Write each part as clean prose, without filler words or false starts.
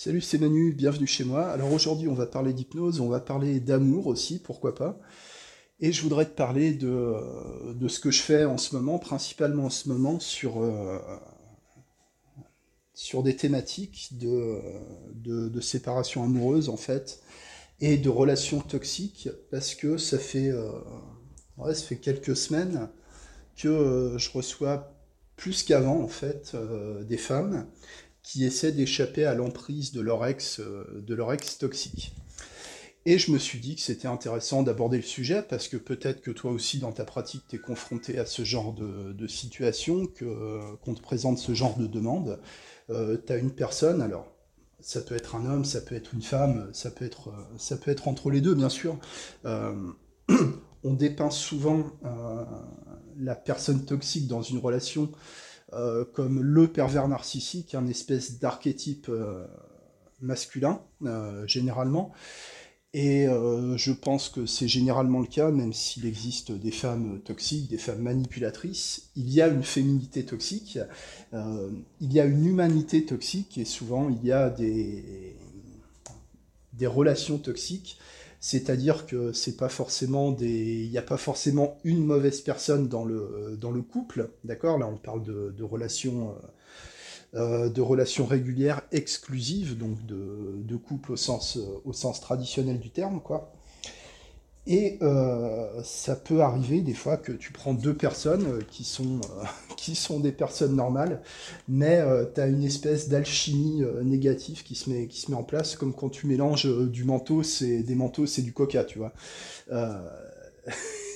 Salut, c'est Manu, bienvenue chez moi. Alors aujourd'hui, on va parler d'hypnose, on va parler d'amour aussi, pourquoi pas. Et je voudrais te parler de ce que je fais en ce moment, principalement en ce moment, sur des thématiques de séparation amoureuse, en fait, et de relations toxiques, parce que ça fait quelques semaines que je reçois plus qu'avant, en fait, des femmes qui essaient d'échapper à l'emprise de leur ex toxique. Et je me suis dit que c'était intéressant d'aborder le sujet, parce que peut-être que toi aussi, dans ta pratique, tu es confronté à ce genre de situation, qu'on te présente ce genre de demande. Tu as une personne, alors ça peut être un homme, ça peut être une femme, ça peut être entre les deux, bien sûr. On dépeint souvent la personne toxique dans une relation comme le pervers narcissique, un espèce d'archétype masculin, généralement. Et je pense que c'est généralement le cas, même s'il existe des femmes toxiques, des femmes manipulatrices. Il y a une féminité toxique, il y a une humanité toxique, et souvent il y a des relations toxiques. C'est-à-dire que il n'y a pas forcément une mauvaise personne dans le couple, d'accord ? Là, on parle de relations régulières exclusives, donc de couple au sens traditionnel du terme, quoi. Et ça peut arriver des fois que tu prends deux personnes qui sont des personnes normales, mais tu as une espèce d'alchimie négative qui se met en place, comme quand tu mélanges des mentos, c'est du coca, tu vois.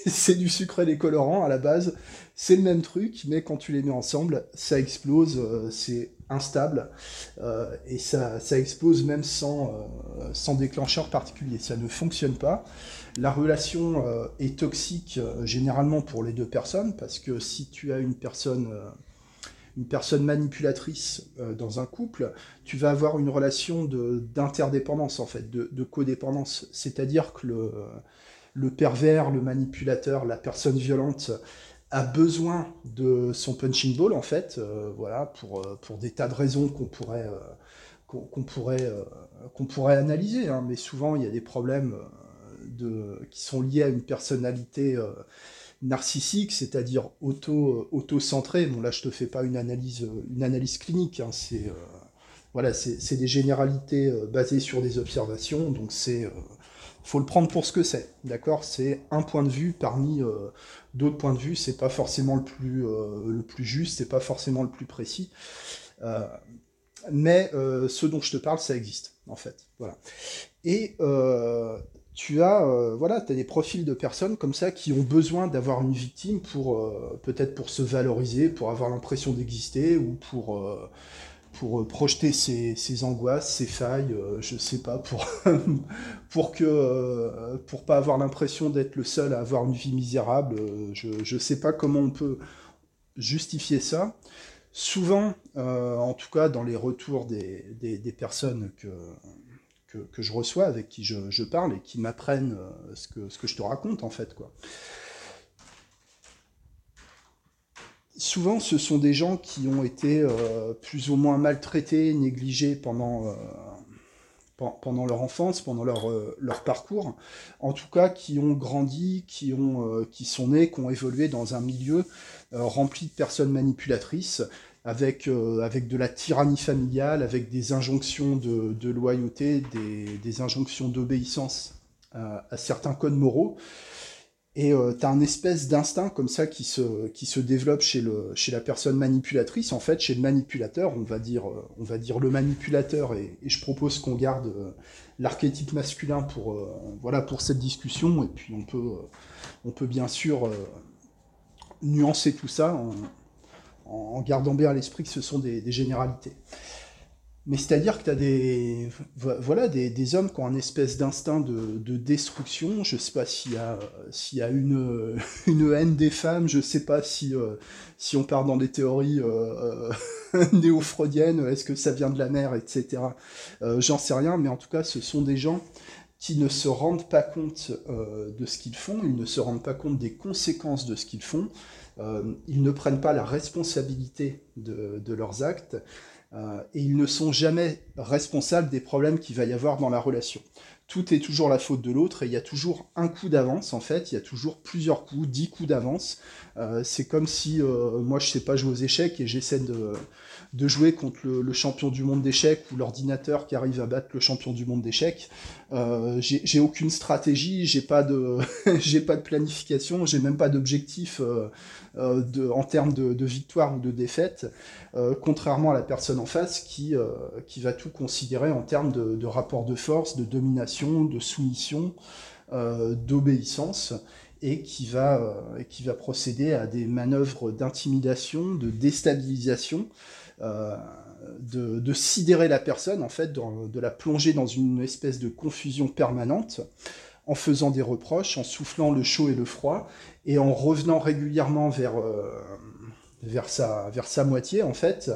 C'est du sucre et des colorants à la base, c'est le même truc, mais quand tu les mets ensemble, ça explose, c'est instable, et ça explose même sans déclencheur particulier, ça ne fonctionne pas. La relation est toxique généralement pour les deux personnes, parce que si tu as une personne manipulatrice dans un couple, tu vas avoir une relation d'interdépendance, en fait, de codépendance. C'est-à-dire que le pervers, le manipulateur, la personne violente a besoin de son punching ball, en fait, voilà, pour des tas de raisons qu'on pourrait analyser, hein, mais souvent il y a des problèmes qui sont liés à une personnalité narcissique, c'est-à-dire auto-centrée. Bon, là, je te fais pas une analyse clinique, hein, c'est des généralités basées sur des observations, donc faut le prendre pour ce que c'est, d'accord ? C'est un point de vue parmi d'autres points de vue, c'est pas forcément le plus juste, c'est pas forcément le plus précis, mais ce dont je te parle, ça existe, en fait, voilà. Et tu as des profils de personnes comme ça qui ont besoin d'avoir une victime peut-être pour se valoriser, pour avoir l'impression d'exister, ou pour projeter ses angoisses, ses failles, je sais pas, pour pas avoir l'impression d'être le seul à avoir une vie misérable. Je sais pas comment on peut justifier ça. Souvent, en tout cas dans les retours des personnes que je reçois, avec qui je parle, et qui m'apprennent ce que je te raconte, en fait, quoi. Souvent, ce sont des gens qui ont été plus ou moins maltraités, négligés pendant leur enfance, pendant leur parcours, en tout cas qui ont grandi, qui sont nés, qui ont évolué dans un milieu rempli de personnes manipulatrices, avec de la tyrannie familiale, avec des injonctions de loyauté, des injonctions d'obéissance à certains codes moraux. Et tu as un espèce d'instinct comme ça qui se développe chez la personne manipulatrice, en fait, chez le manipulateur, on va dire le manipulateur, et je propose qu'on garde l'archétype masculin pour cette discussion, et puis on peut bien sûr nuancer tout ça en gardant bien à l'esprit que ce sont des généralités. Mais c'est-à-dire que tu as des hommes qui ont un espèce d'instinct de destruction. Je sais pas s'il y a une haine des femmes, je sais pas si on part dans des théories néo-freudiennes, est-ce que ça vient de la mère, etc. J'en sais rien, mais en tout cas, ce sont des gens qui ne se rendent pas compte de ce qu'ils font, ils ne se rendent pas compte des conséquences de ce qu'ils font, ils ne prennent pas la responsabilité de leurs actes, et ils ne sont jamais responsables des problèmes qu'il va y avoir dans la relation. Tout est toujours la faute de l'autre, et il y a toujours un coup d'avance, en fait, il y a toujours plusieurs coups, 10 coups d'avance. C'est comme si moi je sais pas jouer aux échecs et j'essaie de jouer contre le champion du monde d'échecs ou l'ordinateur qui arrive à battre le champion du monde d'échecs. J'ai aucune stratégie, j'ai pas de planification, j'ai même pas d'objectif en termes de victoire ou de défaite, contrairement à la personne en face qui va tout considérer en termes de rapport de force, de domination, de soumission, d'obéissance, et qui va procéder à des manœuvres d'intimidation, de déstabilisation, de sidérer la personne, en fait, de la plonger dans une espèce de confusion permanente, en faisant des reproches, en soufflant le chaud et le froid, et en revenant régulièrement vers sa moitié, en fait,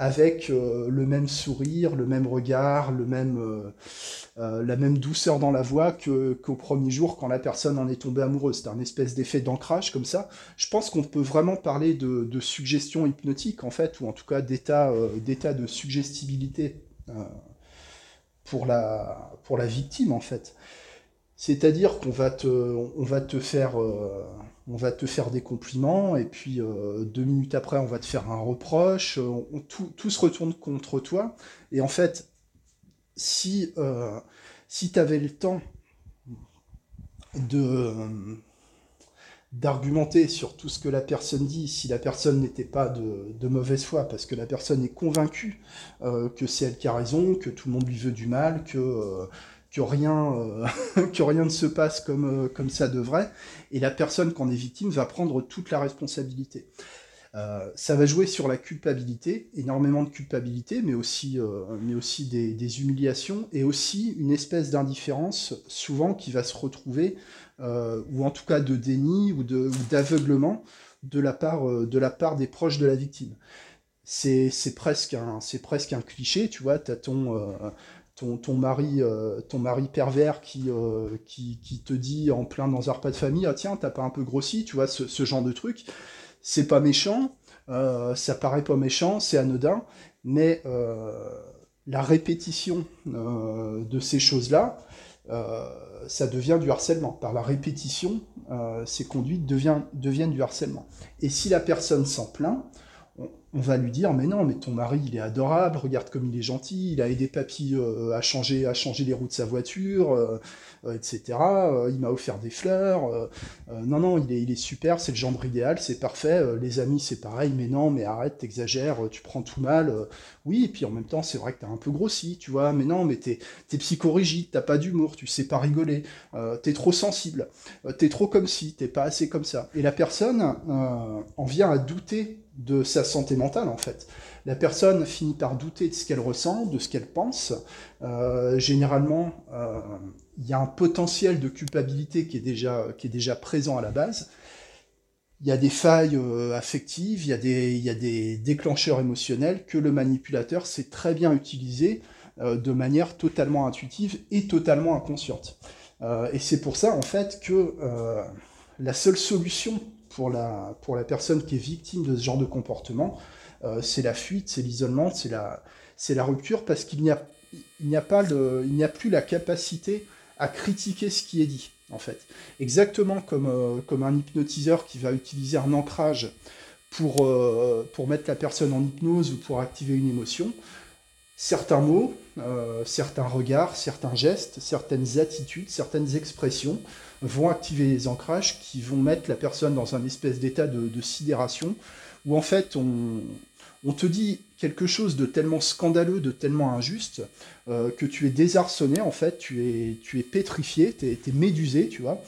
avec le même sourire, le même regard, la même douceur dans la voix qu'au premier jour quand la personne en est tombée amoureuse. C'est un espèce d'effet d'ancrage comme ça. Je pense qu'on peut vraiment parler de suggestion hypnotique, en fait, ou en tout cas d'état de suggestibilité pour la victime, en fait. C'est-à-dire qu'on va te faire des compliments, et puis 2 minutes après, on va te faire un reproche, tout se retourne contre toi. Et en fait, si tu avais le temps d'argumenter sur tout ce que la personne dit, si la personne n'était pas de mauvaise foi, parce que la personne est convaincue que c'est elle qui a raison, que tout le monde lui veut du mal, que rien ne se passe comme ça devrait, et la personne qu'en est victime va prendre toute la responsabilité. Ça va jouer sur la culpabilité, énormément de culpabilité, mais aussi des humiliations, et aussi une espèce d'indifférence, souvent, qui va se retrouver, ou en tout cas de déni ou d'aveuglement de la part des proches de la victime. C'est presque un cliché, tu vois, t'as ton mari pervers qui te dit en plein dans un repas de famille, ah tiens, t'as pas un peu grossi, tu vois, ce genre de truc. C'est pas méchant, ça paraît pas méchant, c'est anodin, mais la répétition de ces choses-là, ça devient du harcèlement. Par la répétition, ces conduites deviennent du harcèlement. Et si la personne s'en plaint, on va lui dire, mais non, mais ton mari, il est adorable, regarde comme il est gentil, il a aidé papy à changer les roues de sa voiture, etc. Il m'a offert des fleurs. Non, il est super, c'est le genre idéal, c'est parfait. Les amis, c'est pareil, mais non, mais arrête, t'exagères, tu prends tout mal. Oui, et puis en même temps, c'est vrai que t'as un peu grossi, tu vois, mais non, mais t'es psychorigide, t'as pas d'humour, tu sais pas rigoler, t'es trop sensible, t'es trop comme ci, t'es pas assez comme ça. Et la personne en vient à douter de sa santé mentale, en fait. La personne finit par douter de ce qu'elle ressent, de ce qu'elle pense. Généralement, il y a un potentiel de culpabilité qui est déjà présent à la base. Il y a des failles affectives, il y a des déclencheurs émotionnels que le manipulateur sait très bien utiliser de manière totalement intuitive et totalement inconsciente. Et c'est pour ça, en fait, que la seule solution pour la personne qui est victime de ce genre de comportement, c'est la fuite, c'est l'isolement, c'est la rupture, parce qu'il n'y a plus la capacité à critiquer ce qui est dit, en fait. Exactement comme un hypnotiseur qui va utiliser un ancrage pour mettre la personne en hypnose ou pour activer une émotion, certains mots, certains regards, certains gestes, certaines attitudes, certaines expressions vont activer les ancrages qui vont mettre la personne dans un espèce d'état de sidération, où en fait on te dit quelque chose de tellement scandaleux, de tellement injuste, que tu es désarçonné, en fait, tu es pétrifié, t'es médusé, tu vois.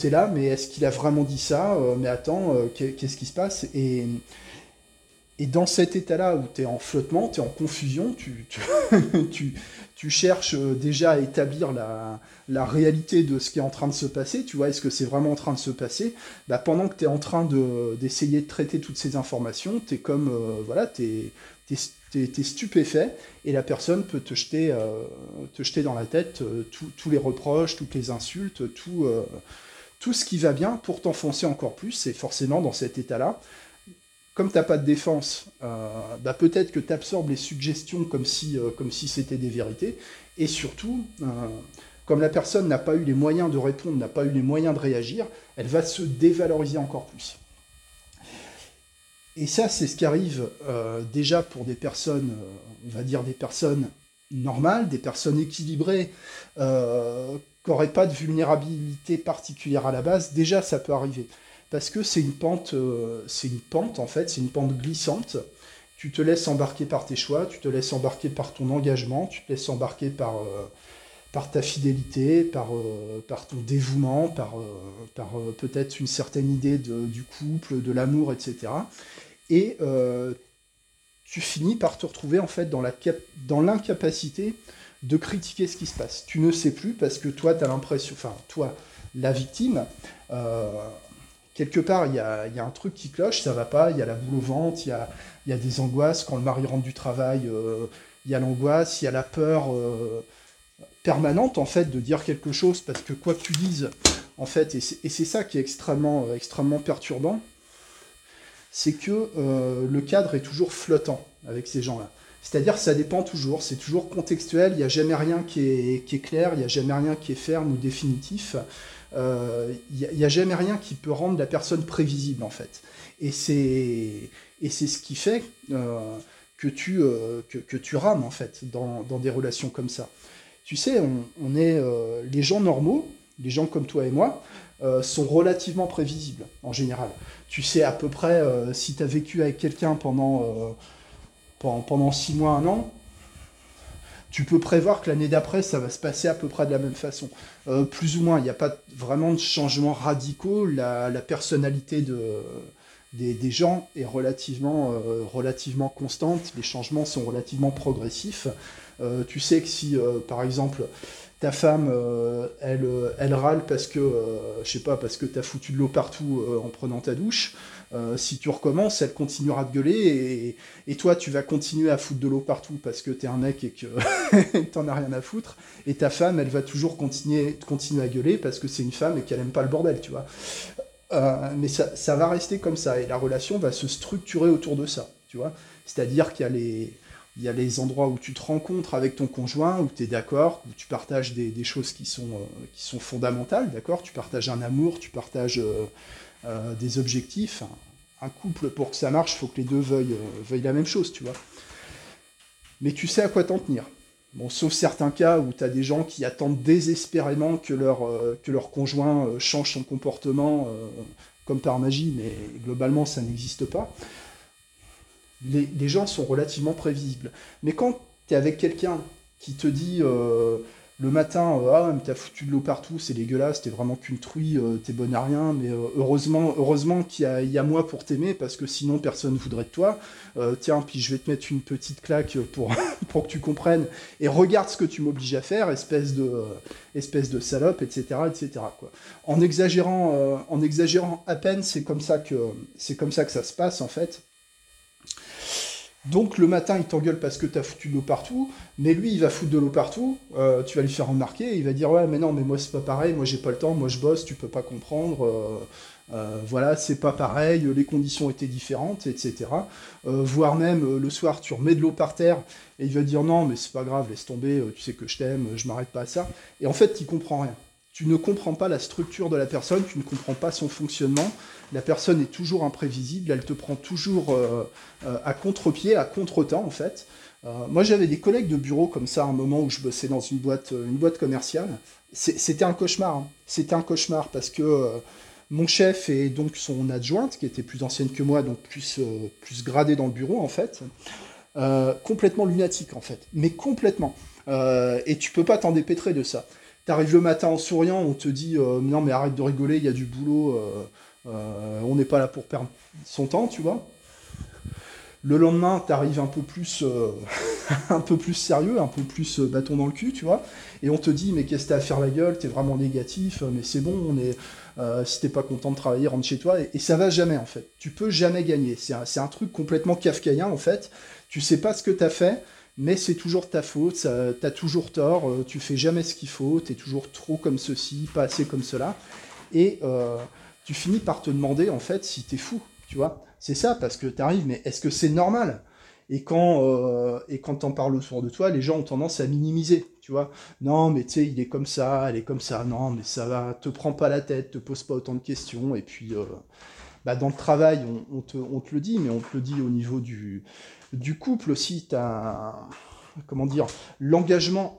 T'es là, mais est-ce qu'il a vraiment dit ça ? Mais attends, qu'est-ce qui se passe ? Et dans cet état-là où tu es en flottement, tu es en confusion, tu cherches déjà à établir la réalité de ce qui est en train de se passer, tu vois, est-ce que c'est vraiment en train de se passer ? Bah, pendant que tu es en train d'essayer de traiter toutes ces informations, tu es comme, voilà, t'es stupéfait, et la personne peut te jeter dans la tête tous les reproches, toutes les insultes, tout ce qui va bien pour t'enfoncer encore plus, et forcément dans cet état-là, comme t'as pas de défense, bah peut-être que t'absorbes les suggestions comme si c'était des vérités, et surtout, comme la personne n'a pas eu les moyens de répondre, n'a pas eu les moyens de réagir, elle va se dévaloriser encore plus. Et ça, c'est ce qui arrive déjà pour des personnes, on va dire des personnes normales, des personnes équilibrées, qui n'auraient pas de vulnérabilité particulière à la base, déjà ça peut arriver. Parce que c'est une pente glissante. Tu te laisses embarquer par tes choix, tu te laisses embarquer par ton engagement, tu te laisses embarquer par ta fidélité, par ton dévouement, par peut-être une certaine idée du couple, de l'amour, etc. Et tu finis par te retrouver en fait dans l'incapacité de critiquer ce qui se passe. Tu ne sais plus parce que toi, tu as l'impression... Enfin, toi, la victime... quelque part, il y a un truc qui cloche, ça va pas, il y a la boule au ventre, il y a des angoisses, quand le mari rentre du travail, il y a l'angoisse, il y a la peur permanente, en fait, de dire quelque chose, parce que quoi que tu dises, en fait, et c'est ça qui est extrêmement, extrêmement perturbant, c'est que le cadre est toujours flottant avec ces gens-là. C'est-à-dire que ça dépend toujours, c'est toujours contextuel, il n'y a jamais rien qui est clair, il n'y a jamais rien qui est ferme ou définitif. Il n'y a jamais rien qui peut rendre la personne prévisible en fait, et c'est ce qui fait que tu rames en fait dans des relations comme ça. Tu sais, on est les gens normaux, les gens comme toi et moi sont relativement prévisibles en général. Tu sais à peu près si tu as vécu avec quelqu'un pendant 6 mois, 1 an. Tu peux prévoir que l'année d'après, ça va se passer à peu près de la même façon. Plus ou moins, il n'y a pas vraiment de changements radicaux. La personnalité des gens est relativement constante. Les changements sont relativement progressifs. Tu sais que si, par exemple, ta femme, elle râle parce que, je sais pas, parce que t'as foutu de l'eau partout en prenant ta douche, si tu recommences, elle continuera de gueuler, et toi, tu vas continuer à foutre de l'eau partout parce que t'es un mec et que t'en as rien à foutre, et ta femme, elle va toujours continuer à gueuler parce que c'est une femme et qu'elle aime pas le bordel, tu vois. Mais ça va rester comme ça, et la relation va se structurer autour de ça, tu vois. C'est-à-dire qu'il y a les endroits où tu te rencontres avec ton conjoint, où tu es d'accord, où tu partages des choses qui sont fondamentales, d'accord, tu partages un amour, tu partages... des objectifs. Un couple, pour que ça marche, il faut que les deux veuillent la même chose, tu vois. Mais tu sais à quoi t'en tenir. Bon, sauf certains cas où tu as des gens qui attendent désespérément que leur conjoint change son comportement comme par magie, mais globalement, ça n'existe pas. Les gens sont relativement prévisibles. Mais quand tu es avec quelqu'un qui te dit... le matin, ah, mais t'as foutu de l'eau partout, c'est dégueulasse, t'es vraiment qu'une truie, t'es bonne à rien, mais heureusement qu'il y a moi pour t'aimer, parce que sinon personne ne voudrait de toi. Tiens, puis je vais te mettre une petite claque pour que tu comprennes, et regarde ce que tu m'obliges à faire, espèce de salope, etc. quoi. En exagérant à peine, c'est comme ça que ça se passe en fait. Donc le matin, il t'engueule parce que t'as foutu de l'eau partout, mais lui, il va foutre de l'eau partout, tu vas lui faire remarquer, et il va dire « Ouais, mais non, mais moi, c'est pas pareil, moi, j'ai pas le temps, moi, je bosse, tu peux pas comprendre, voilà, c'est pas pareil, les conditions étaient différentes, etc. » Voire même, le soir, tu remets de l'eau par terre, et il va dire « Non, mais c'est pas grave, laisse tomber, tu sais que je t'aime, je m'arrête pas à ça. » Et en fait, tu comprends rien. Tu ne comprends pas la structure de la personne, tu ne comprends pas son fonctionnement, la personne est toujours imprévisible, elle te prend toujours à contre-pied, à contre-temps en fait. Moi j'avais des collègues de bureau comme ça à un moment où je bossais dans une boîte commerciale, c'était un cauchemar, hein. C'était un cauchemar parce que mon chef et donc son adjointe, qui était plus ancienne que moi, donc plus gradée dans le bureau en fait, complètement lunatique en fait, mais complètement, et tu peux pas t'en dépêtrer de ça. T'arrives le matin en souriant, on te dit « Non, mais arrête de rigoler, il y a du boulot, on n'est pas là pour perdre son temps, tu vois ?» Le lendemain, t'arrives un peu plus sérieux, un peu plus bâton dans le cul, tu vois, et on te dit « Mais qu'est-ce que t'as à faire la gueule, t'es vraiment négatif, mais c'est bon, si t'es pas content de travailler, rentre chez toi. » Et ça va jamais, en fait. Tu peux jamais gagner. C'est un truc complètement kafkaïen, en fait. Tu sais pas ce que t'as fait, mais c'est toujours ta faute, t'as toujours tort, tu fais jamais ce qu'il faut, t'es toujours trop comme ceci, pas assez comme cela, et tu finis par te demander en fait si t'es fou, tu vois. C'est ça, parce que t'arrives, mais est-ce que c'est normal ? Et quand t'en parles autour de toi, les gens ont tendance à minimiser, tu vois. Non, mais tu sais, il est comme ça, elle est comme ça, non, mais ça va, te prends pas la tête, te pose pas autant de questions, et puis... dans le travail, on te le dit, mais on te le dit au niveau du couple aussi. L'engagement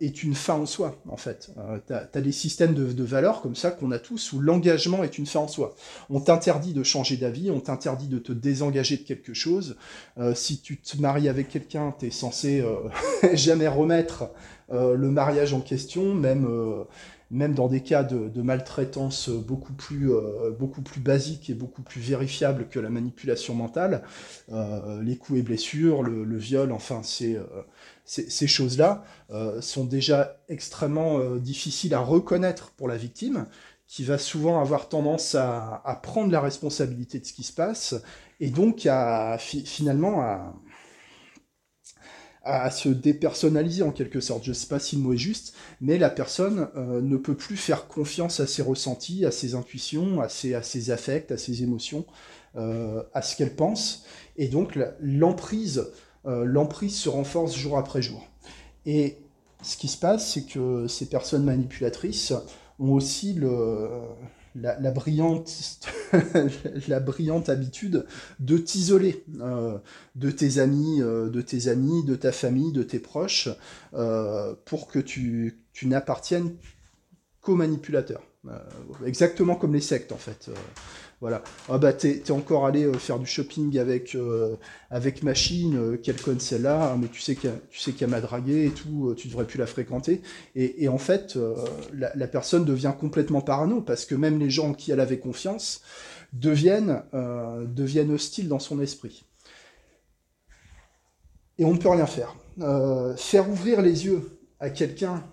est une fin en soi, en fait. T'as des systèmes de valeurs comme ça qu'on a tous, où l'engagement est une fin en soi. On t'interdit de changer d'avis, on t'interdit de te désengager de quelque chose. Si tu te maries avec quelqu'un, t'es censé jamais remettre le mariage en question, même dans des cas de maltraitance beaucoup plus basiques et beaucoup plus vérifiables que la manipulation mentale, les coups et blessures, le viol, enfin ces choses-là sont déjà extrêmement difficiles à reconnaître pour la victime, qui va souvent avoir tendance à prendre la responsabilité de ce qui se passe, et donc finalement à se dépersonnaliser en quelque sorte. Je ne sais pas si le mot est juste, mais la personne ne peut plus faire confiance à ses ressentis, à ses intuitions, à ses affects, à ses émotions, à ce qu'elle pense, et donc l'emprise se renforce jour après jour. Et ce qui se passe, c'est que ces personnes manipulatrices ont aussi la brillante habitude de t'isoler de tes amis, de ta famille, de tes proches, pour que tu n'appartiennes qu'aux manipulateurs. Exactement comme les sectes, en fait. Voilà. Ah bah t'es encore allé faire du shopping avec machine, quelle conne celle-là, mais tu sais qu'elle m'a dragué et tout, tu devrais plus la fréquenter. Et en fait, la personne devient complètement parano, parce que même les gens en qui elle avait confiance deviennent hostiles dans son esprit. Et on ne peut rien faire. Faire ouvrir les yeux à quelqu'un...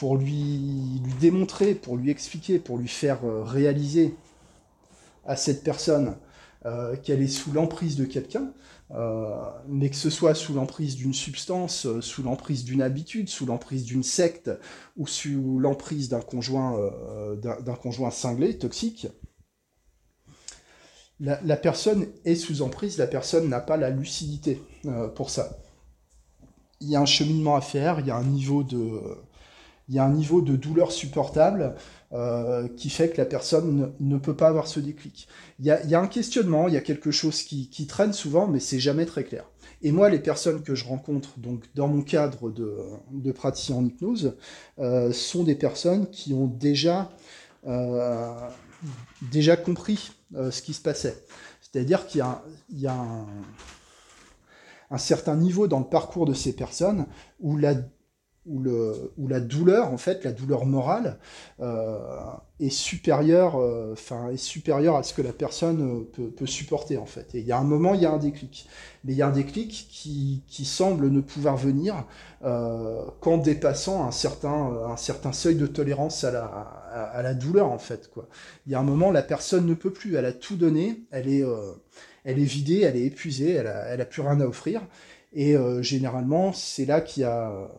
pour lui démontrer, pour lui expliquer, pour lui faire réaliser à cette personne qu'elle est sous l'emprise de quelqu'un, mais que ce soit sous l'emprise d'une substance, sous l'emprise d'une habitude, sous l'emprise d'une secte, ou sous l'emprise d'un conjoint cinglé, toxique, la personne est sous emprise, la personne n'a pas la lucidité pour ça. Il y a un cheminement à faire, il y a un niveau de douleur supportable qui fait que la personne ne peut pas avoir ce déclic. Il y a un questionnement, il y a quelque chose qui traîne souvent, mais c'est jamais très clair. Et moi, les personnes que je rencontre donc dans mon cadre de praticien en hypnose sont des personnes qui ont déjà compris ce qui se passait. C'est-à-dire qu'il y a un certain niveau dans le parcours de ces personnes où la douleur, en fait, la douleur morale est supérieure à ce que la personne peut supporter, en fait. Et il y a un moment, il y a un déclic. Mais il y a un déclic qui semble ne pouvoir venir qu'en dépassant un certain seuil de tolérance à la douleur, en fait, quoi. Il y a un moment, la personne ne peut plus, elle a tout donné, elle est vidée, elle est épuisée, elle a plus rien à offrir. Et généralement, c'est là qu'il y a...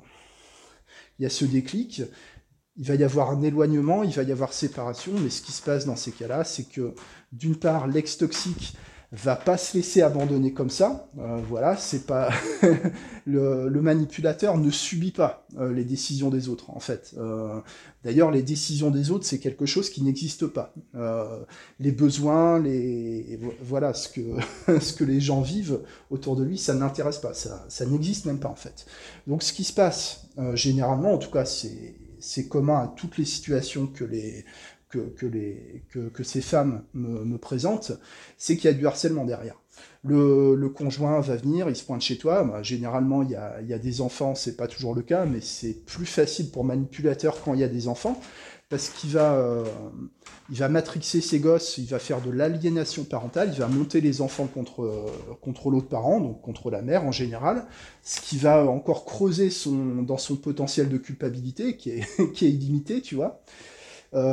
Il y a ce déclic, il va y avoir un éloignement, il va y avoir séparation, mais ce qui se passe dans ces cas-là, c'est que d'une part, l'ex toxique va pas se laisser abandonner comme ça, voilà, c'est pas le manipulateur ne subit pas les décisions des autres, en fait. D'ailleurs, les décisions des autres, c'est quelque chose qui n'existe pas. Les besoins, voilà, ce que les gens vivent autour de lui, ça n'intéresse pas, ça n'existe même pas, en fait. Donc, ce qui se passe généralement, en tout cas, c'est commun à toutes les situations que ces femmes me présentent, c'est qu'il y a du harcèlement derrière. Le conjoint va venir, il se pointe chez toi, bah, généralement il y a des enfants, c'est pas toujours le cas, mais c'est plus facile pour manipulateur quand il y a des enfants, parce qu'il va matrixer ses gosses, il va faire de l'aliénation parentale, il va monter les enfants contre l'autre parent, donc contre la mère en général, ce qui va encore creuser dans son potentiel de culpabilité qui est illimité, tu vois.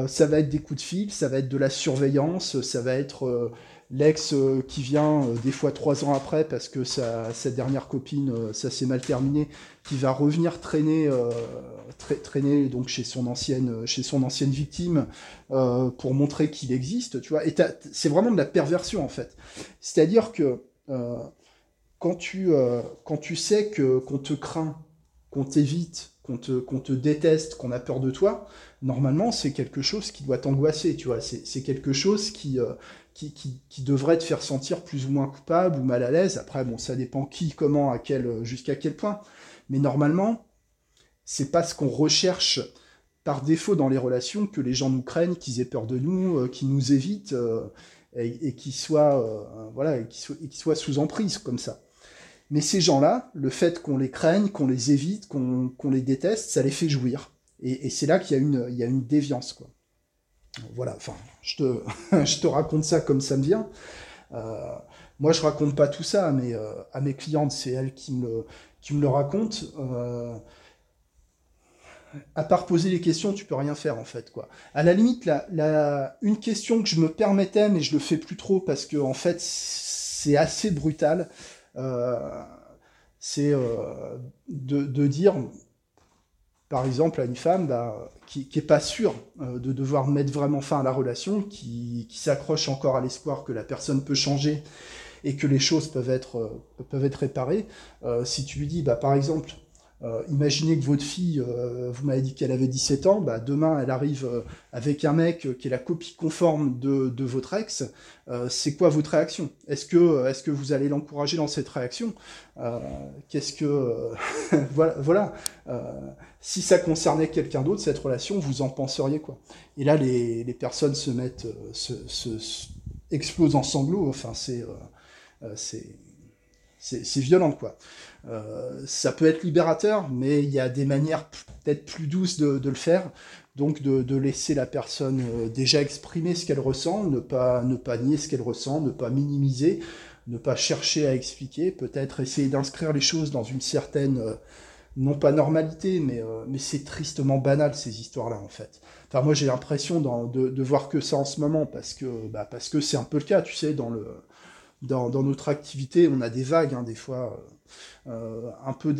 Ça va être des coups de fil, ça va être de la surveillance, ça va être L'ex qui vient des fois 3 ans après parce que sa dernière copine, ça s'est mal terminé, qui va revenir traîner donc chez son ancienne victime pour montrer qu'il existe, tu vois. Et c'est vraiment de la perversion en fait. C'est-à-dire que quand tu sais qu'on te craint, qu'on t'évite, qu'on te déteste, qu'on a peur de toi, normalement c'est quelque chose qui doit t'angoisser, tu vois. C'est quelque chose qui devrait te faire sentir plus ou moins coupable ou mal à l'aise. Après, bon, ça dépend qui, comment, jusqu'à quel point. Mais normalement, c'est pas ce qu'on recherche par défaut dans les relations, que les gens nous craignent, qu'ils aient peur de nous, qu'ils nous évitent et qu'ils soient, qu'ils soient sous emprise comme ça. Mais ces gens-là, le fait qu'on les craigne, qu'on les évite, qu'on les déteste, ça les fait jouir. Et c'est là qu'il y a une déviance, quoi. Voilà, enfin, je te raconte ça comme ça me vient. Moi, je raconte pas tout ça à mes clientes, c'est elles qui me le racontent. À part poser les questions, tu peux rien faire, en fait, quoi. À la limite, une question que je me permettais, mais je le fais plus trop, parce que, en fait, c'est assez brutal, c'est de dire... Par exemple, à une femme qui n'est pas sûre de devoir mettre vraiment fin à la relation, qui s'accroche encore à l'espoir que la personne peut changer et que les choses peuvent être réparées, si tu lui dis, par exemple, imaginez que votre fille, vous m'avez dit qu'elle avait 17 ans, demain elle arrive avec un mec qui est la copie conforme de votre ex, c'est quoi votre réaction ? Est-ce que vous allez l'encourager dans cette réaction ? Voilà. Si ça concernait quelqu'un d'autre, cette relation, vous en penseriez quoi ? Et là, les personnes se mettent, explosent en sanglots, enfin c'est violent, quoi. Ça peut être libérateur, mais il y a des manières peut-être plus douces de le faire, donc de laisser la personne déjà exprimer ce qu'elle ressent, ne pas nier ce qu'elle ressent, ne pas minimiser, ne pas chercher à expliquer, peut-être essayer d'inscrire les choses dans une certaine, non pas normalité, mais c'est tristement banal, ces histoires-là, en fait. Enfin, moi, j'ai l'impression de voir que ça en ce moment, parce que c'est un peu le cas, tu sais, dans notre activité, on a des vagues, hein, des fois, un peu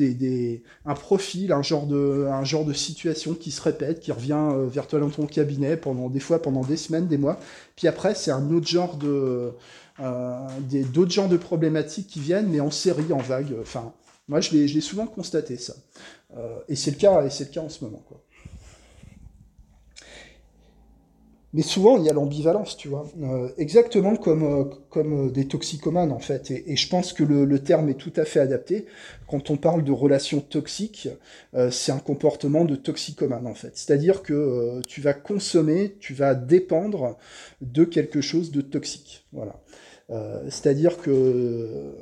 un profil, un genre de situation qui se répète, qui revient vers toi dans ton cabinet pendant des semaines, des mois. Puis après, c'est un autre genre d'autres genres de problématiques qui viennent, mais en série, en vague. Enfin, moi, je l'ai souvent constaté, ça. Et c'est le cas en ce moment, quoi. Mais souvent, il y a l'ambivalence, tu vois. Exactement comme des toxicomanes, en fait. Et je pense que le terme est tout à fait adapté. Quand on parle de relations toxiques, c'est un comportement de toxicomane, en fait. C'est-à-dire que tu vas consommer, tu vas dépendre de quelque chose de toxique. Voilà. C'est-à-dire que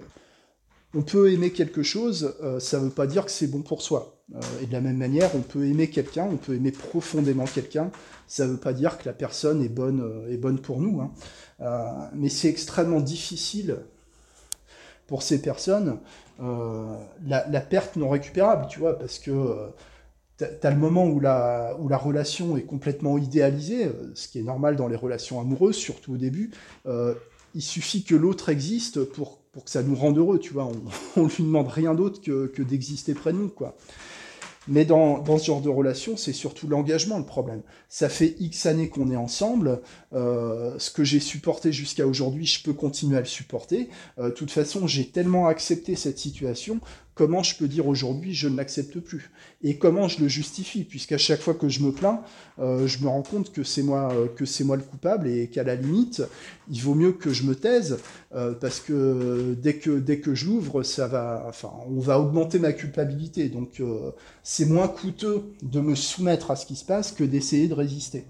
on peut aimer quelque chose, ça ne veut pas dire que c'est bon pour soi. Et de la même manière, on peut aimer quelqu'un, on peut aimer profondément quelqu'un, ça ne veut pas dire que la personne est bonne pour nous, hein. Mais c'est extrêmement difficile pour ces personnes, la perte non récupérable, tu vois, parce que t'as le moment où la relation est complètement idéalisée, ce qui est normal dans les relations amoureuses, surtout au début. Il suffit que l'autre existe pour que ça nous rende heureux, tu vois. On lui demande rien d'autre que d'exister près de nous, quoi. Mais dans ce genre de relation, c'est surtout l'engagement, le problème. Ça fait X années qu'on est ensemble. Ce que j'ai supporté jusqu'à aujourd'hui, je peux continuer à le supporter. De toute façon, j'ai tellement accepté cette situation. Comment je peux dire aujourd'hui, je ne l'accepte plus ? Et comment je le justifie ? Puisqu'à chaque fois que je me plains, je me rends compte que c'est moi le coupable et qu'à la limite, il vaut mieux que je me taise, parce que dès que je l'ouvre, on va augmenter ma culpabilité. Donc, c'est moins coûteux de me soumettre à ce qui se passe que d'essayer de résister.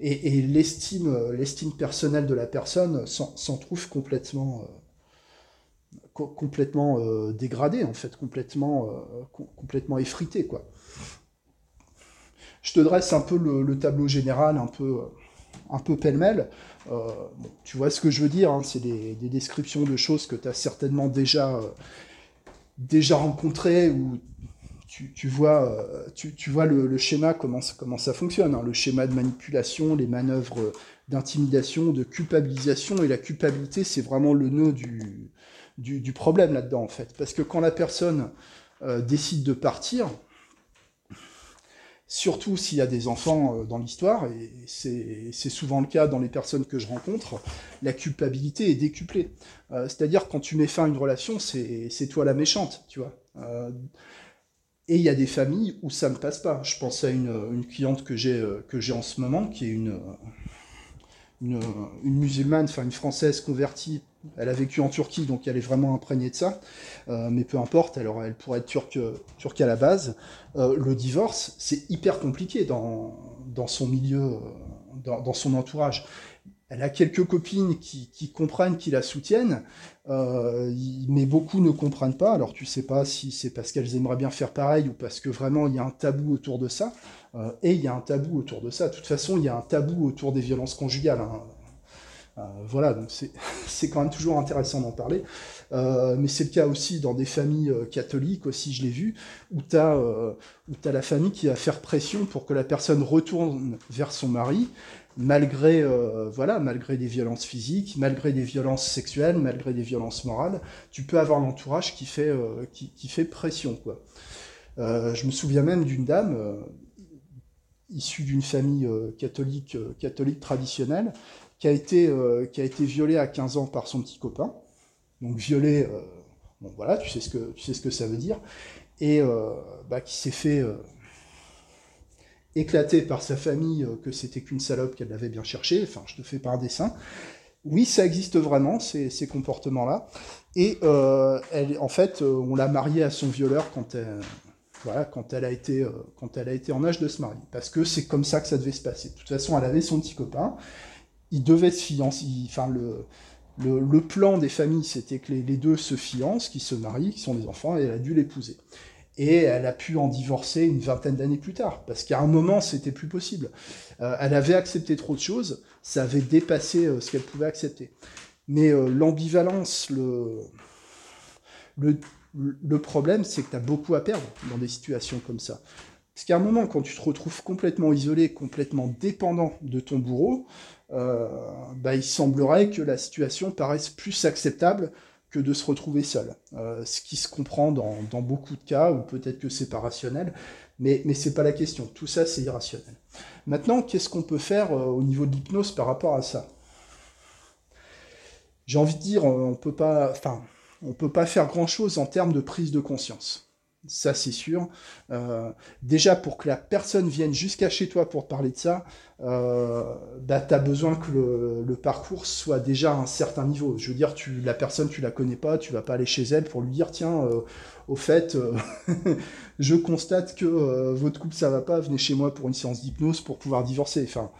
Et l'estime personnelle de la personne s'en trouve complètement dégradée, en fait, complètement effritée, quoi. Je te dresse un peu le tableau général, un peu pêle-mêle. Bon, tu vois ce que je veux dire, hein, c'est des descriptions de choses que tu as certainement déjà rencontrées ou tu vois le schéma, comment ça fonctionne, hein, le schéma de manipulation, les manœuvres d'intimidation, de culpabilisation, et la culpabilité, c'est vraiment le nœud du problème là-dedans, en fait. Parce que quand la personne décide de partir, surtout s'il y a des enfants dans l'histoire, et c'est souvent le cas dans les personnes que je rencontre, la culpabilité est décuplée. C'est-à-dire, quand tu mets fin à une relation, c'est toi la méchante, tu vois. Et il y a des familles où ça ne passe pas. Je pense à une cliente que j'ai en ce moment, qui est une musulmane, enfin une Française convertie. Elle a vécu en Turquie, donc elle est vraiment imprégnée de ça. Mais peu importe, alors elle pourrait être turque à la base. Le divorce, c'est hyper compliqué dans son milieu, dans son entourage. Elle a quelques copines qui comprennent, qui la soutiennent, mais beaucoup ne comprennent pas. Alors tu sais pas si c'est parce qu'elles aimeraient bien faire pareil ou parce que vraiment il y a un tabou autour de ça. Et il y a un tabou autour de ça. De toute façon, il y a un tabou autour des violences conjugales, hein. Voilà, donc c'est quand même toujours intéressant d'en parler, mais c'est le cas aussi dans des familles catholiques aussi, je l'ai vu, où t'as la famille qui va faire pression pour que la personne retourne vers son mari, malgré des violences physiques, malgré des violences sexuelles, malgré des violences morales. Tu peux avoir l'entourage qui fait pression, quoi. Je me souviens même d'une dame issue d'une famille catholique traditionnelle, qui a été violée à 15 ans par son petit copain. Donc violée, bon voilà, tu sais ce que ça veut dire, et qui s'est fait éclater par sa famille, que c'était qu'une salope, qu'elle l'avait bien cherché. Enfin, je te fais pas un dessin. Oui, ça existe vraiment, ces comportements-là. Et elle, en fait, on l'a mariée à son violeur quand elle a été en âge de se marier, parce que c'est comme ça que ça devait se passer. De toute façon, elle avait son petit copain. Ils devaient se fiancer, enfin le plan des familles, c'était que les deux se fiancent, qu'ils se marient, qu'ils sont des enfants, et elle a dû l'épouser. Et elle a pu en divorcer une vingtaine d'années plus tard, parce qu'à un moment, c'était plus possible. Elle avait accepté trop de choses, ça avait dépassé ce qu'elle pouvait accepter. Mais l'ambivalence, le problème, c'est que tu as beaucoup à perdre dans des situations comme ça. Parce qu'à un moment, quand tu te retrouves complètement isolé, complètement dépendant de ton bourreau, il semblerait que la situation paraisse plus acceptable que de se retrouver seul. Ce qui se comprend dans beaucoup de cas, ou peut-être que c'est pas rationnel, mais c'est pas la question. Tout ça, c'est irrationnel. Maintenant, qu'est-ce qu'on peut faire au niveau de l'hypnose par rapport à ça ? J'ai envie de dire, on peut pas faire grand-chose en termes de prise de conscience. Ça, c'est sûr. Déjà, pour que la personne vienne jusqu'à chez toi pour te parler de ça, tu as besoin que le parcours soit déjà à un certain niveau. Je veux dire, la personne, tu la connais pas, tu vas pas aller chez elle pour lui dire « Tiens, au fait, je constate que votre couple, ça va pas, venez chez moi pour une séance d'hypnose pour pouvoir divorcer. » Enfin,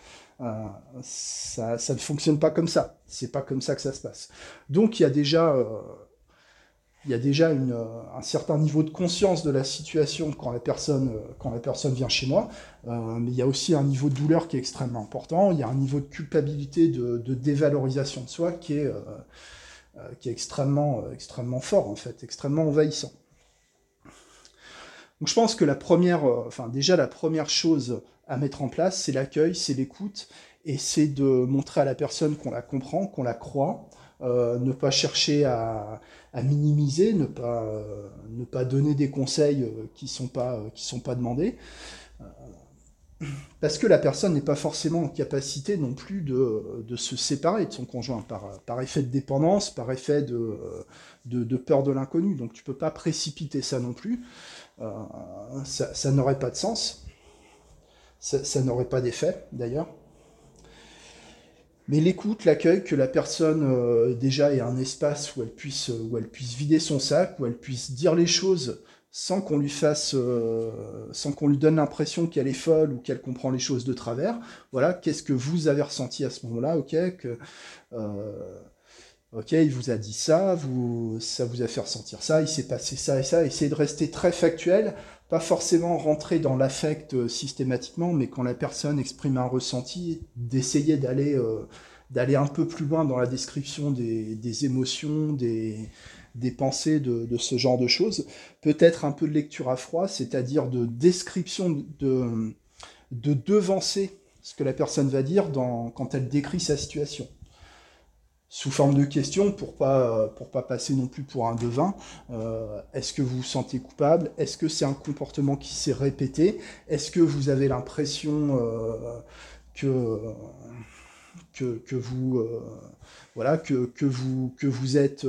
ça ne fonctionne pas comme ça. C'est pas comme ça que ça se passe. Donc, il y a déjà un certain niveau de conscience de la situation quand la personne vient chez moi, mais il y a aussi un niveau de douleur qui est extrêmement important, il y a un niveau de culpabilité, de dévalorisation de soi qui est extrêmement fort, en fait, extrêmement envahissant. Donc je pense que la première chose à mettre en place, c'est l'accueil, c'est l'écoute, et c'est de montrer à la personne qu'on la comprend, qu'on la croit. Ne pas chercher à minimiser, ne pas donner des conseils qui sont pas demandés, parce que la personne n'est pas forcément en capacité non plus de se séparer de son conjoint par effet de dépendance, par effet de peur de l'inconnu. Donc tu peux pas précipiter ça non plus, ça n'aurait pas de sens, ça n'aurait pas d'effet d'ailleurs. Mais l'écoute, l'accueil, que la personne déjà ait un espace où elle puisse vider son sac, où elle puisse dire les choses sans qu'on lui donne l'impression qu'elle est folle ou qu'elle comprend les choses de travers. Voilà, qu'est-ce que vous avez ressenti à ce moment-là ? Ok, il vous a dit ça, ça vous a fait ressentir ça, il s'est passé ça et ça. Essayez de rester très factuel, pas forcément rentrer dans l'affect systématiquement, mais quand la personne exprime un ressenti, d'essayer d'aller un peu plus loin dans la description des émotions, des pensées de ce genre de choses. Peut-être un peu de lecture à froid, c'est-à-dire de description, de devancer ce que la personne va dire quand elle décrit sa situation. Sous forme de question, pour pas passer non plus pour un devin, est-ce que vous vous sentez coupable? Est-ce que c'est un comportement qui s'est répété? Est-ce que vous avez l'impression que vous êtes,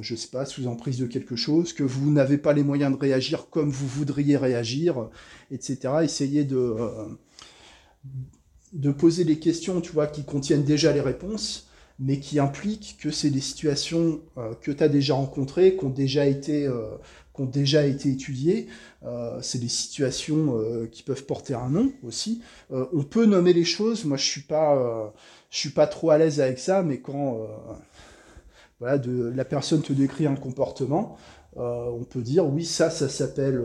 je sais pas, sous emprise de quelque chose, que vous n'avez pas les moyens de réagir comme vous voudriez réagir, etc. Essayez de poser les questions, tu vois, qui contiennent déjà les réponses, mais qui implique que c'est des situations que tu as déjà rencontrées, qui ont déjà été étudiées. C'est des situations qui peuvent porter un nom aussi. On peut nommer les choses. Moi, je suis pas trop à l'aise avec ça, mais quand la personne te décrit un comportement, on peut dire oui, ça s'appelle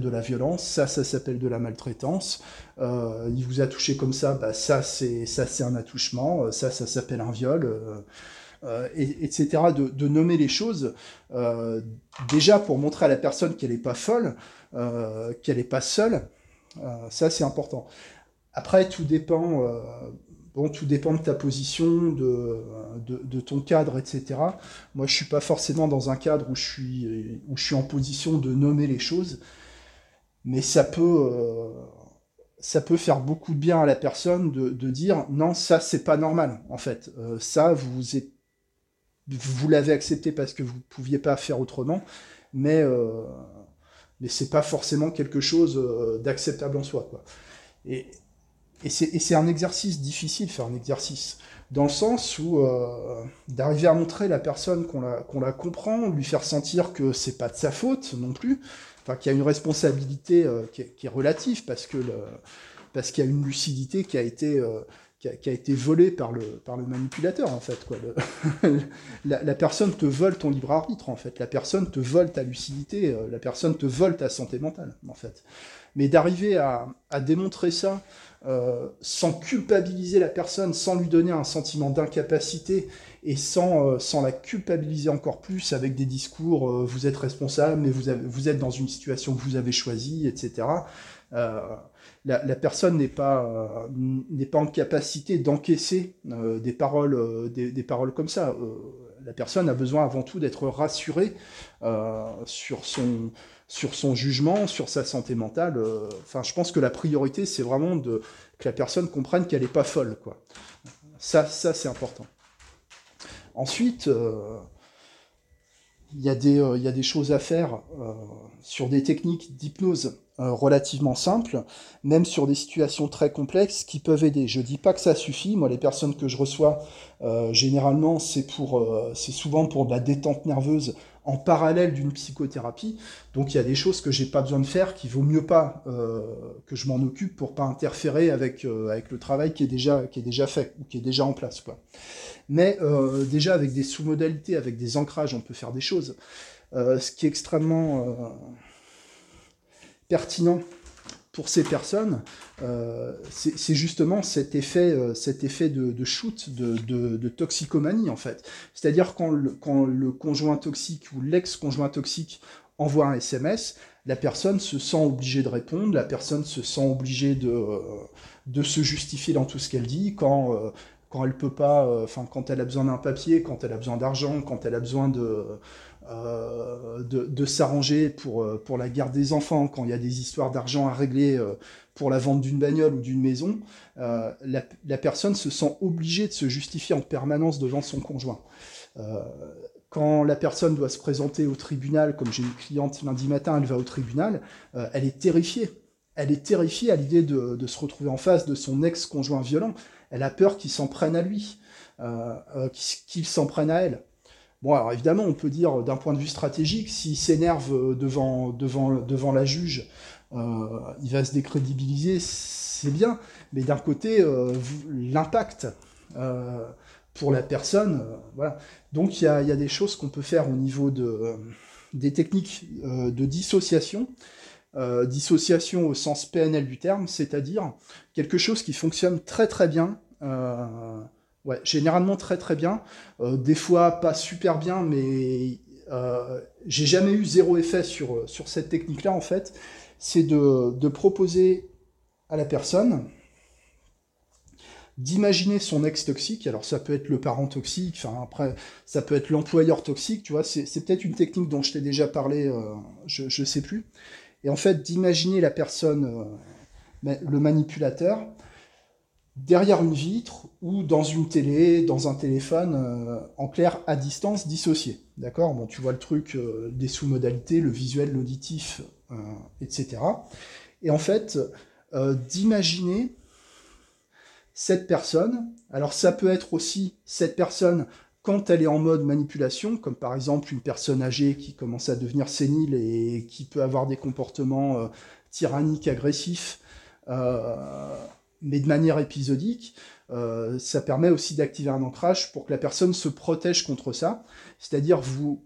de la violence, ça s'appelle de la maltraitance. Il vous a touché comme ça, bah ça c'est un attouchement, ça s'appelle un viol, etc. De nommer les choses déjà pour montrer à la personne qu'elle n'est pas folle, qu'elle n'est pas seule. Ça c'est important. Après tout dépend. Tout dépend de ta position, de ton cadre, etc. Moi, je suis pas forcément dans un cadre où je suis en position de nommer les choses, mais ça peut faire beaucoup de bien à la personne de dire non, ça c'est pas normal en fait. Ça vous l'avez accepté parce que vous pouviez pas faire autrement, mais c'est pas forcément quelque chose d'acceptable en soi, quoi. Et c'est un exercice difficile, dans le sens où d'arriver à montrer à la personne qu'on la comprend, lui faire sentir que c'est pas de sa faute non plus, enfin qu'il y a une responsabilité qui est relative parce qu'il y a une lucidité qui a été volée par le manipulateur en fait, quoi. La personne te vole ton libre arbitre en fait, la personne te vole ta lucidité, la personne te vole ta santé mentale en fait. Mais d'arriver à démontrer ça sans culpabiliser la personne, sans lui donner un sentiment d'incapacité et sans la culpabiliser encore plus avec des discours vous êtes responsable, mais vous êtes dans une situation que vous avez choisie, etc. La personne n'est pas en capacité d'encaisser des paroles comme ça. La personne a besoin avant tout d'être rassurée sur son jugement, sur sa santé mentale. Enfin, je pense que la priorité, c'est vraiment que la personne comprenne qu'elle n'est pas folle, quoi. Ça, c'est important. Ensuite, il y a des choses à faire sur des techniques d'hypnose relativement simples, même sur des situations très complexes qui peuvent aider. Je dis pas que ça suffit. Moi, les personnes que je reçois, généralement, c'est souvent pour de la détente nerveuse en parallèle d'une psychothérapie. Donc, il y a des choses que j'ai pas besoin de faire, qu'il vaut mieux pas que je m'en occupe pour pas interférer avec le travail qui est déjà fait ou qui est déjà en place, quoi. Mais déjà avec des sous-modalités, avec des ancrages, on peut faire des choses. Ce qui est extrêmement pertinent pour ces personnes, c'est justement cet effet de shoot, de toxicomanie en fait. C'est-à-dire quand le conjoint toxique ou l'ex-conjoint toxique envoie un SMS, la personne se sent obligée de répondre, la personne se sent obligée de se justifier dans tout ce qu'elle dit, quand elle peut pas, quand elle a besoin d'un papier, quand elle a besoin d'argent, quand elle a besoin de s'arranger pour la garde des enfants, quand il y a des histoires d'argent à régler pour la vente d'une bagnole ou d'une maison, la personne se sent obligée de se justifier en permanence devant son conjoint. Quand la personne doit se présenter au tribunal, comme j'ai une cliente lundi matin, elle va au tribunal, elle est terrifiée. Elle est terrifiée à l'idée de se retrouver en face de son ex-conjoint violent. Elle a peur qu'il s'en prenne à lui, qu'il s'en prenne à elle. Bon, alors évidemment, on peut dire d'un point de vue stratégique, s'il s'énerve devant la juge, il va se décrédibiliser, c'est bien. Mais d'un côté, l'impact pour la personne, voilà. Donc il y a des choses qu'on peut faire au niveau des techniques de dissociation. Dissociation au sens PNL du terme, c'est-à-dire quelque chose qui fonctionne très très bien, généralement très très bien, des fois pas super bien, mais j'ai jamais eu zéro effet sur cette technique-là, en fait, c'est de proposer à la personne d'imaginer son ex toxique. Alors ça peut être le parent toxique, enfin après ça peut être l'employeur toxique, tu vois, c'est peut-être une technique dont je t'ai déjà parlé, je sais plus. Et en fait d'imaginer la personne, le manipulateur, derrière une vitre ou dans une télé, dans un téléphone, en clair à distance, dissocié. D'accord ? Bon, tu vois le truc, des sous-modalités, le visuel, l'auditif, etc. Et en fait, d'imaginer cette personne, alors ça peut être aussi cette personne quand elle est en mode manipulation, comme par exemple une personne âgée qui commence à devenir sénile et qui peut avoir des comportements tyranniques, agressifs, mais de manière épisodique. Ça permet aussi d'activer un ancrage pour que la personne se protège contre ça, c'est-à-dire vous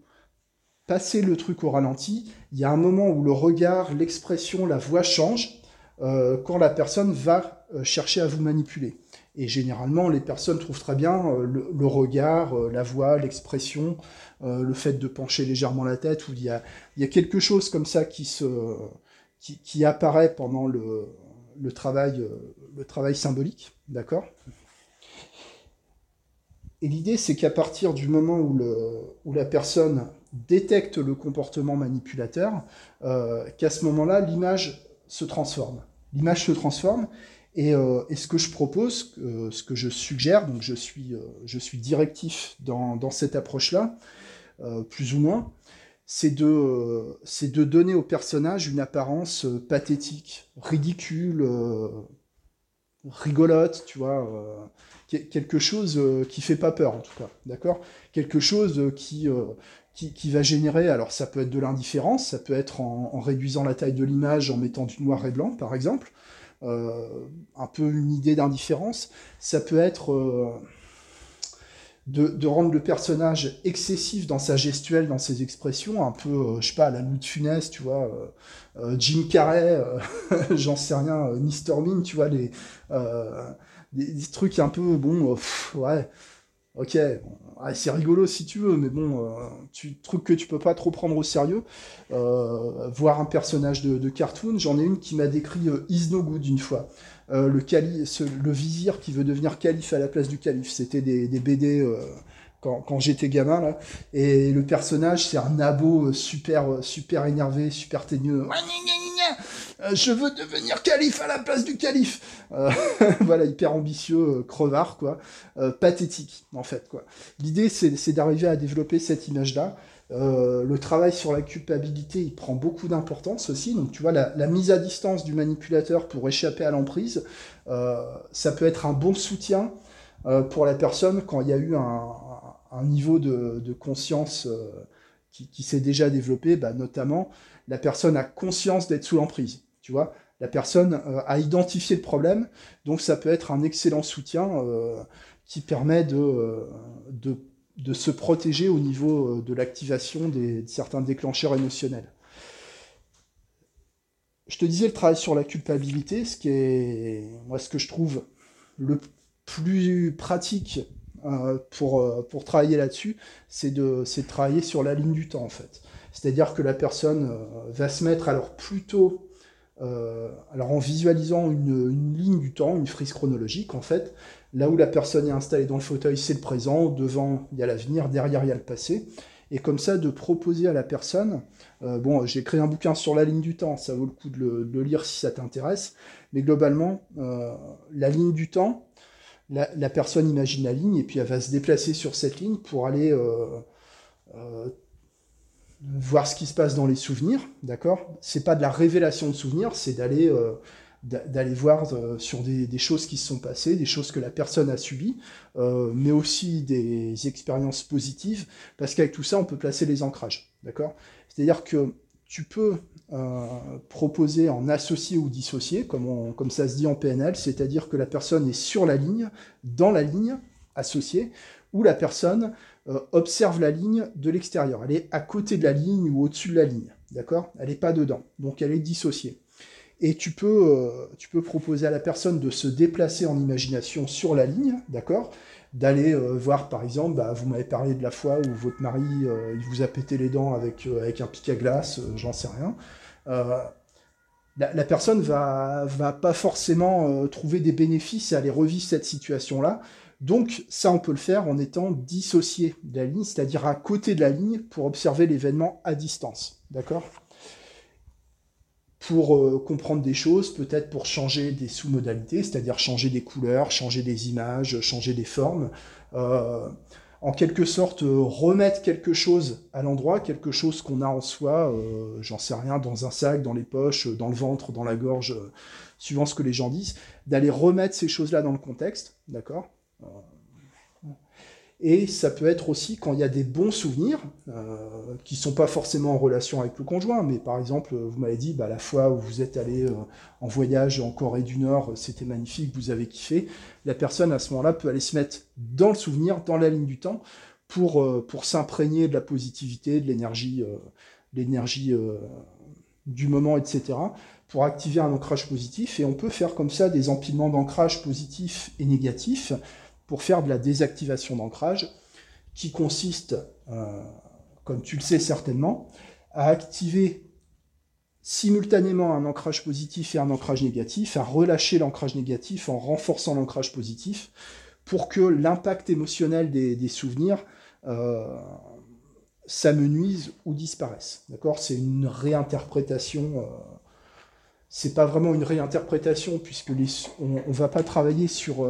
passez le truc au ralenti, il y a un moment où le regard, l'expression, la voix changent quand la personne va chercher à vous manipuler. Et généralement, les personnes trouvent très bien le regard, la voix, l'expression, le fait de pencher légèrement la tête, où il y a quelque chose comme ça qui apparaît pendant le travail symbolique, d'accord ? Et l'idée, c'est qu'à partir du moment où la personne détecte le comportement manipulateur, qu'à ce moment-là, l'image se transforme. L'image se transforme, et ce que je propose, ce que je suggère, donc je suis directif dans cette approche-là, plus ou moins, c'est de donner au personnage une apparence pathétique, ridicule, rigolote, tu vois, quelque chose qui fait pas peur en tout cas, d'accord ? Quelque chose qui va générer, alors ça peut être de l'indifférence, ça peut être en réduisant la taille de l'image, en mettant du noir et blanc par exemple, un peu une idée d'indifférence, ça peut être... De rendre le personnage excessif dans sa gestuelle, dans ses expressions, un peu, je sais pas, à la Louis de Funès, tu vois, Jim Carrey, j'en sais rien, Mr. Bean, tu vois, des trucs un peu, bon, ouais, ok, bon, ouais, c'est rigolo si tu veux, mais bon, truc que tu peux pas trop prendre au sérieux, voir un personnage de cartoon, j'en ai une qui m'a décrit Is No Good une fois. Le vizir qui veut devenir calife à la place du calife. C'était des BD quand j'étais gamin, là. Et le personnage, c'est un nabo super, super énervé, super teigneux. Je veux devenir calife à la place du calife. Voilà, hyper ambitieux, crevard, quoi. Pathétique, en fait, quoi. L'idée, c'est d'arriver à développer cette image-là. Le travail sur la culpabilité, il prend beaucoup d'importance aussi. Donc, tu vois, la mise à distance du manipulateur pour échapper à l'emprise, ça peut être un bon soutien pour la personne quand il y a eu un niveau de conscience qui s'est déjà développé. Bah, notamment, la personne a conscience d'être sous l'emprise, tu vois. La personne a identifié le problème, donc ça peut être un excellent soutien qui permet de se protéger au niveau de l'activation de certains déclencheurs émotionnels. Je te disais le travail sur la culpabilité, ce qui est, moi, ce que je trouve le plus pratique pour travailler là-dessus, c'est de travailler sur la ligne du temps, en fait. C'est-à-dire que la personne va se mettre alors plutôt, alors en visualisant une ligne du temps, une frise chronologique, en fait. Là où la personne est installée dans le fauteuil, c'est le présent, devant, il y a l'avenir, derrière, il y a le passé. Et comme ça, de proposer à la personne... bon, j'ai créé un bouquin sur la ligne du temps, ça vaut le coup de le lire si ça t'intéresse. Mais globalement, la ligne du temps, la personne imagine la ligne, et puis elle va se déplacer sur cette ligne pour aller voir ce qui se passe dans les souvenirs, d'accord ? C'est pas de la révélation de souvenirs, c'est d'aller voir sur des choses qui se sont passées, des choses que la personne a subies, mais aussi des expériences positives, parce qu'avec tout ça, on peut placer les ancrages, d'accord ? C'est-à-dire que tu peux proposer en associé ou dissocié, comme ça se dit en PNL, c'est-à-dire que la personne est sur la ligne, dans la ligne associée, où la personne observe la ligne de l'extérieur. Elle est à côté de la ligne ou au-dessus de la ligne, d'accord ? Elle n'est pas dedans, donc elle est dissociée. Et tu peux proposer à la personne de se déplacer en imagination sur la ligne, d'accord ? d'aller voir par exemple, vous m'avez parlé de la fois où votre mari il vous a pété les dents avec un pic à glace, j'en sais rien. La personne va pas forcément trouver des bénéfices à aller revivre cette situation-là. Donc ça, on peut le faire en étant dissocié de la ligne, c'est-à-dire à côté de la ligne pour observer l'événement à distance, d'accord ? Pour comprendre des choses, peut-être pour changer des sous-modalités, c'est-à-dire changer des couleurs, changer des images, changer des formes, en quelque sorte remettre quelque chose à l'endroit, quelque chose qu'on a en soi, j'en sais rien, dans un sac, dans les poches, dans le ventre, dans la gorge, suivant ce que les gens disent, d'aller remettre ces choses-là dans le contexte, d'accord ? Et ça peut être aussi quand il y a des bons souvenirs qui sont pas forcément en relation avec le conjoint, mais par exemple, vous m'avez dit la fois où vous êtes allé en voyage en Corée du Nord, c'était magnifique, vous avez kiffé. La personne à ce moment-là peut aller se mettre dans le souvenir, dans la ligne du temps, pour s'imprégner de la positivité, de l'énergie du moment, etc., pour activer un ancrage positif. Et on peut faire comme ça des empilements d'ancrage positifs et négatifs, pour faire de la désactivation d'ancrage, qui consiste, comme tu le sais certainement, à activer simultanément un ancrage positif et un ancrage négatif, à relâcher l'ancrage négatif en renforçant l'ancrage positif, pour que l'impact émotionnel des souvenirs s'amenuise ou disparaisse. D'accord ? C'est une réinterprétation. C'est pas vraiment une réinterprétation, puisque on va pas travailler sur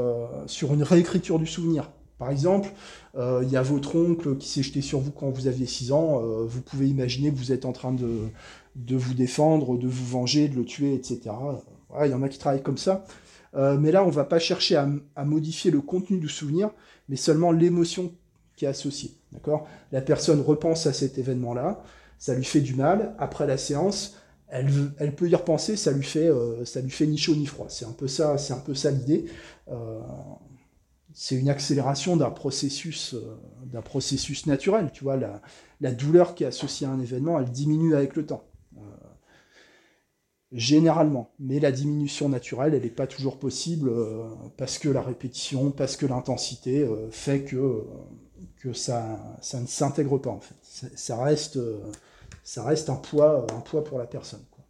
une réécriture du souvenir. Par exemple, y a votre oncle qui s'est jeté sur vous quand vous aviez 6 ans, vous pouvez imaginer que vous êtes en train de vous défendre, de vous venger, de le tuer, etc. Il y en a qui travaillent comme ça. Mais là, on va pas chercher à modifier le contenu du souvenir, mais seulement l'émotion qui est associée. D'accord ? La personne repense à cet événement-là, ça lui fait du mal. Après la séance, elle peut y repenser, ça lui fait ni chaud ni froid. C'est un peu ça l'idée. C'est une accélération d'un processus naturel. Tu vois, la douleur qui est associée à un événement, elle diminue avec le temps, généralement. Mais la diminution naturelle, elle n'est pas toujours possible parce que la répétition, parce que l'intensité fait que ça ne s'intègre pas en fait. Ça reste un poids pour la personne, quoi.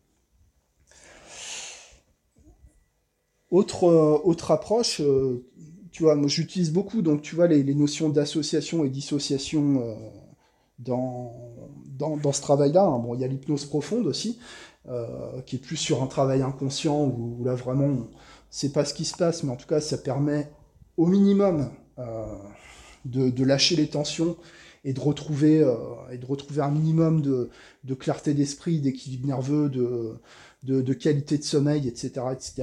Autre approche, tu vois, moi j'utilise beaucoup, donc tu vois, les notions d'association et dissociation dans ce travail-là, hein. Bon, il y a l'hypnose profonde aussi, qui est plus sur un travail inconscient, où là vraiment, c'est pas ce qui se passe, mais en tout cas, ça permet au minimum de lâcher les tensions, et de retrouver un minimum de clarté d'esprit, d'équilibre nerveux, de qualité de sommeil, etc., etc.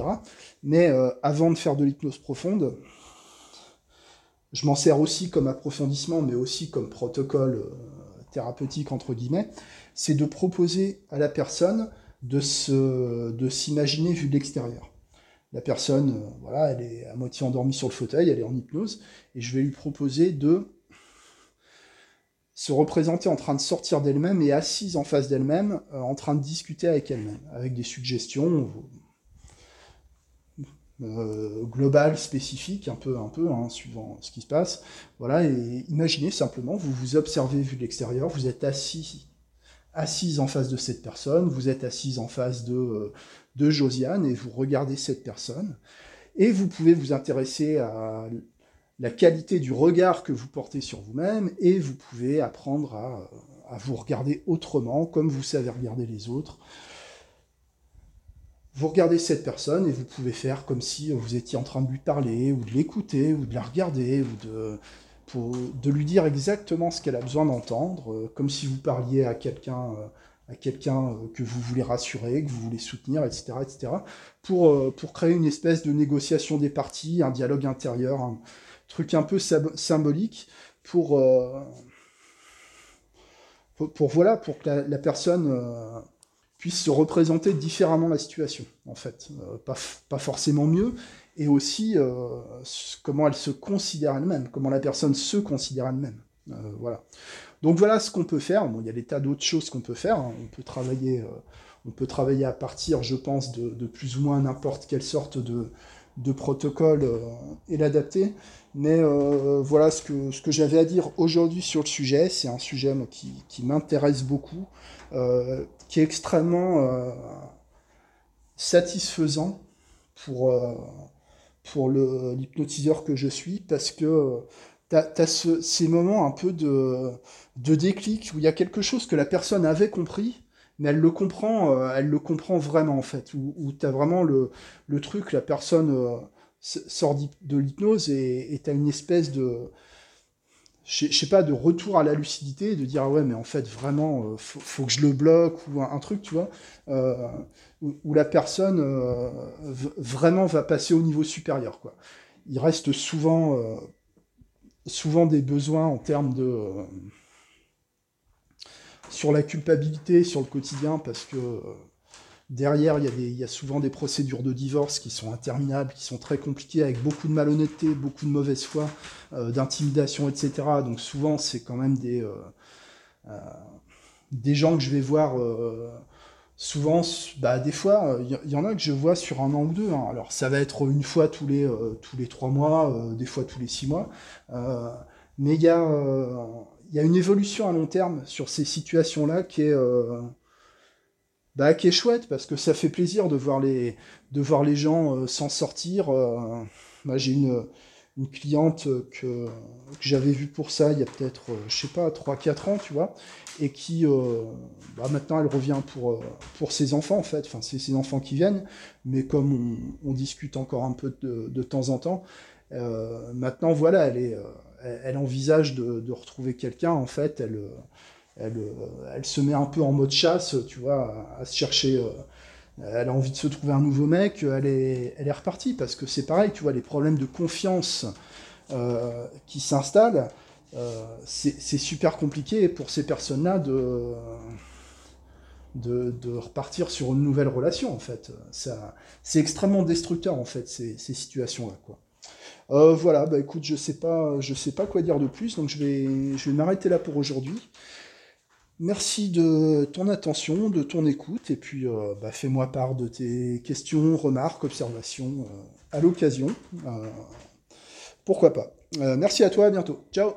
Mais avant de faire de l'hypnose profonde, je m'en sers aussi comme approfondissement, mais aussi comme protocole thérapeutique, entre guillemets, c'est de proposer à la personne de s'imaginer vue de l'extérieur. La personne, elle est à moitié endormie sur le fauteuil, elle est en hypnose, et je vais lui proposer de se représenter en train de sortir d'elle-même et assise en face d'elle-même, en train de discuter avec elle-même, avec des suggestions globales, spécifiques, un peu hein, suivant ce qui se passe. Voilà, et imaginez simplement, vous vous observez vu de l'extérieur, vous êtes assise en face de cette personne, vous êtes assise en face de Josiane, et vous regardez cette personne, et vous pouvez vous intéresser à la qualité du regard que vous portez sur vous-même, et vous pouvez apprendre à vous regarder autrement, comme vous savez regarder les autres. Vous regardez cette personne, et vous pouvez faire comme si vous étiez en train de lui parler, ou de l'écouter, ou de la regarder, ou de lui dire exactement ce qu'elle a besoin d'entendre, comme si vous parliez à quelqu'un que vous voulez rassurer, que vous voulez soutenir, etc., etc., pour créer une espèce de négociation des parties, un dialogue intérieur, un truc un peu symbolique pour que la personne puisse se représenter différemment la situation, en fait. Pas forcément mieux, et aussi comment elle se considère elle-même, comment la personne se considère elle-même. Donc voilà ce qu'on peut faire. Bon, il y a des tas d'autres choses qu'on peut faire, hein. On peut travailler à partir, je pense, de plus ou moins n'importe quelle sorte de protocole et l'adapter. Mais voilà ce que j'avais à dire aujourd'hui sur le sujet. C'est un sujet moi, qui m'intéresse beaucoup, qui est extrêmement satisfaisant pour l'hypnotiseur que je suis, parce que t'as ces moments un peu de déclic où il y a quelque chose que la personne avait compris, mais elle le comprend vraiment en fait, où t'as vraiment le truc, la personne sort de l'hypnose et t'as une espèce de, je sais pas, de retour à la lucidité, de dire ah ouais mais en fait vraiment faut que je le bloque, ou un truc tu vois, où la personne vraiment va passer au niveau supérieur quoi. Il reste souvent des besoins en termes de sur la culpabilité, sur le quotidien, parce que derrière, il y a souvent des procédures de divorce qui sont interminables, qui sont très compliquées, avec beaucoup de malhonnêteté, beaucoup de mauvaise foi, d'intimidation, etc. Donc souvent, c'est quand même des gens que je vais voir. Souvent, bah, des fois, il y en a que je vois sur un an ou deux. Hein. Alors ça va être une fois tous les 3 mois, des fois tous les 6 mois. Mais il y a une évolution à long terme sur ces situations-là qui est chouette, parce que ça fait plaisir de voir les gens s'en sortir. Bah, j'ai une cliente que j'avais vue pour ça il y a peut-être, je sais pas, 3-4 ans, tu vois, et qui, maintenant, elle revient pour ses enfants, en fait. Enfin, c'est ses enfants qui viennent, mais comme on discute encore un peu de temps en temps, maintenant, voilà, elle envisage de retrouver quelqu'un, en fait, elle se met un peu en mode chasse, tu vois, à se chercher, elle a envie de se trouver un nouveau mec, elle est repartie, parce que c'est pareil, tu vois, les problèmes de confiance qui s'installent, c'est super compliqué pour ces personnes-là de repartir sur une nouvelle relation, en fait. Ça, c'est extrêmement destructeur, en fait, ces situations-là, quoi. Voilà, bah écoute, je sais pas quoi dire de plus, donc je vais m'arrêter là pour aujourd'hui. Merci de ton attention, de ton écoute, et puis fais-moi part de tes questions, remarques, observations à l'occasion. Pourquoi pas. Merci à toi, à bientôt. Ciao.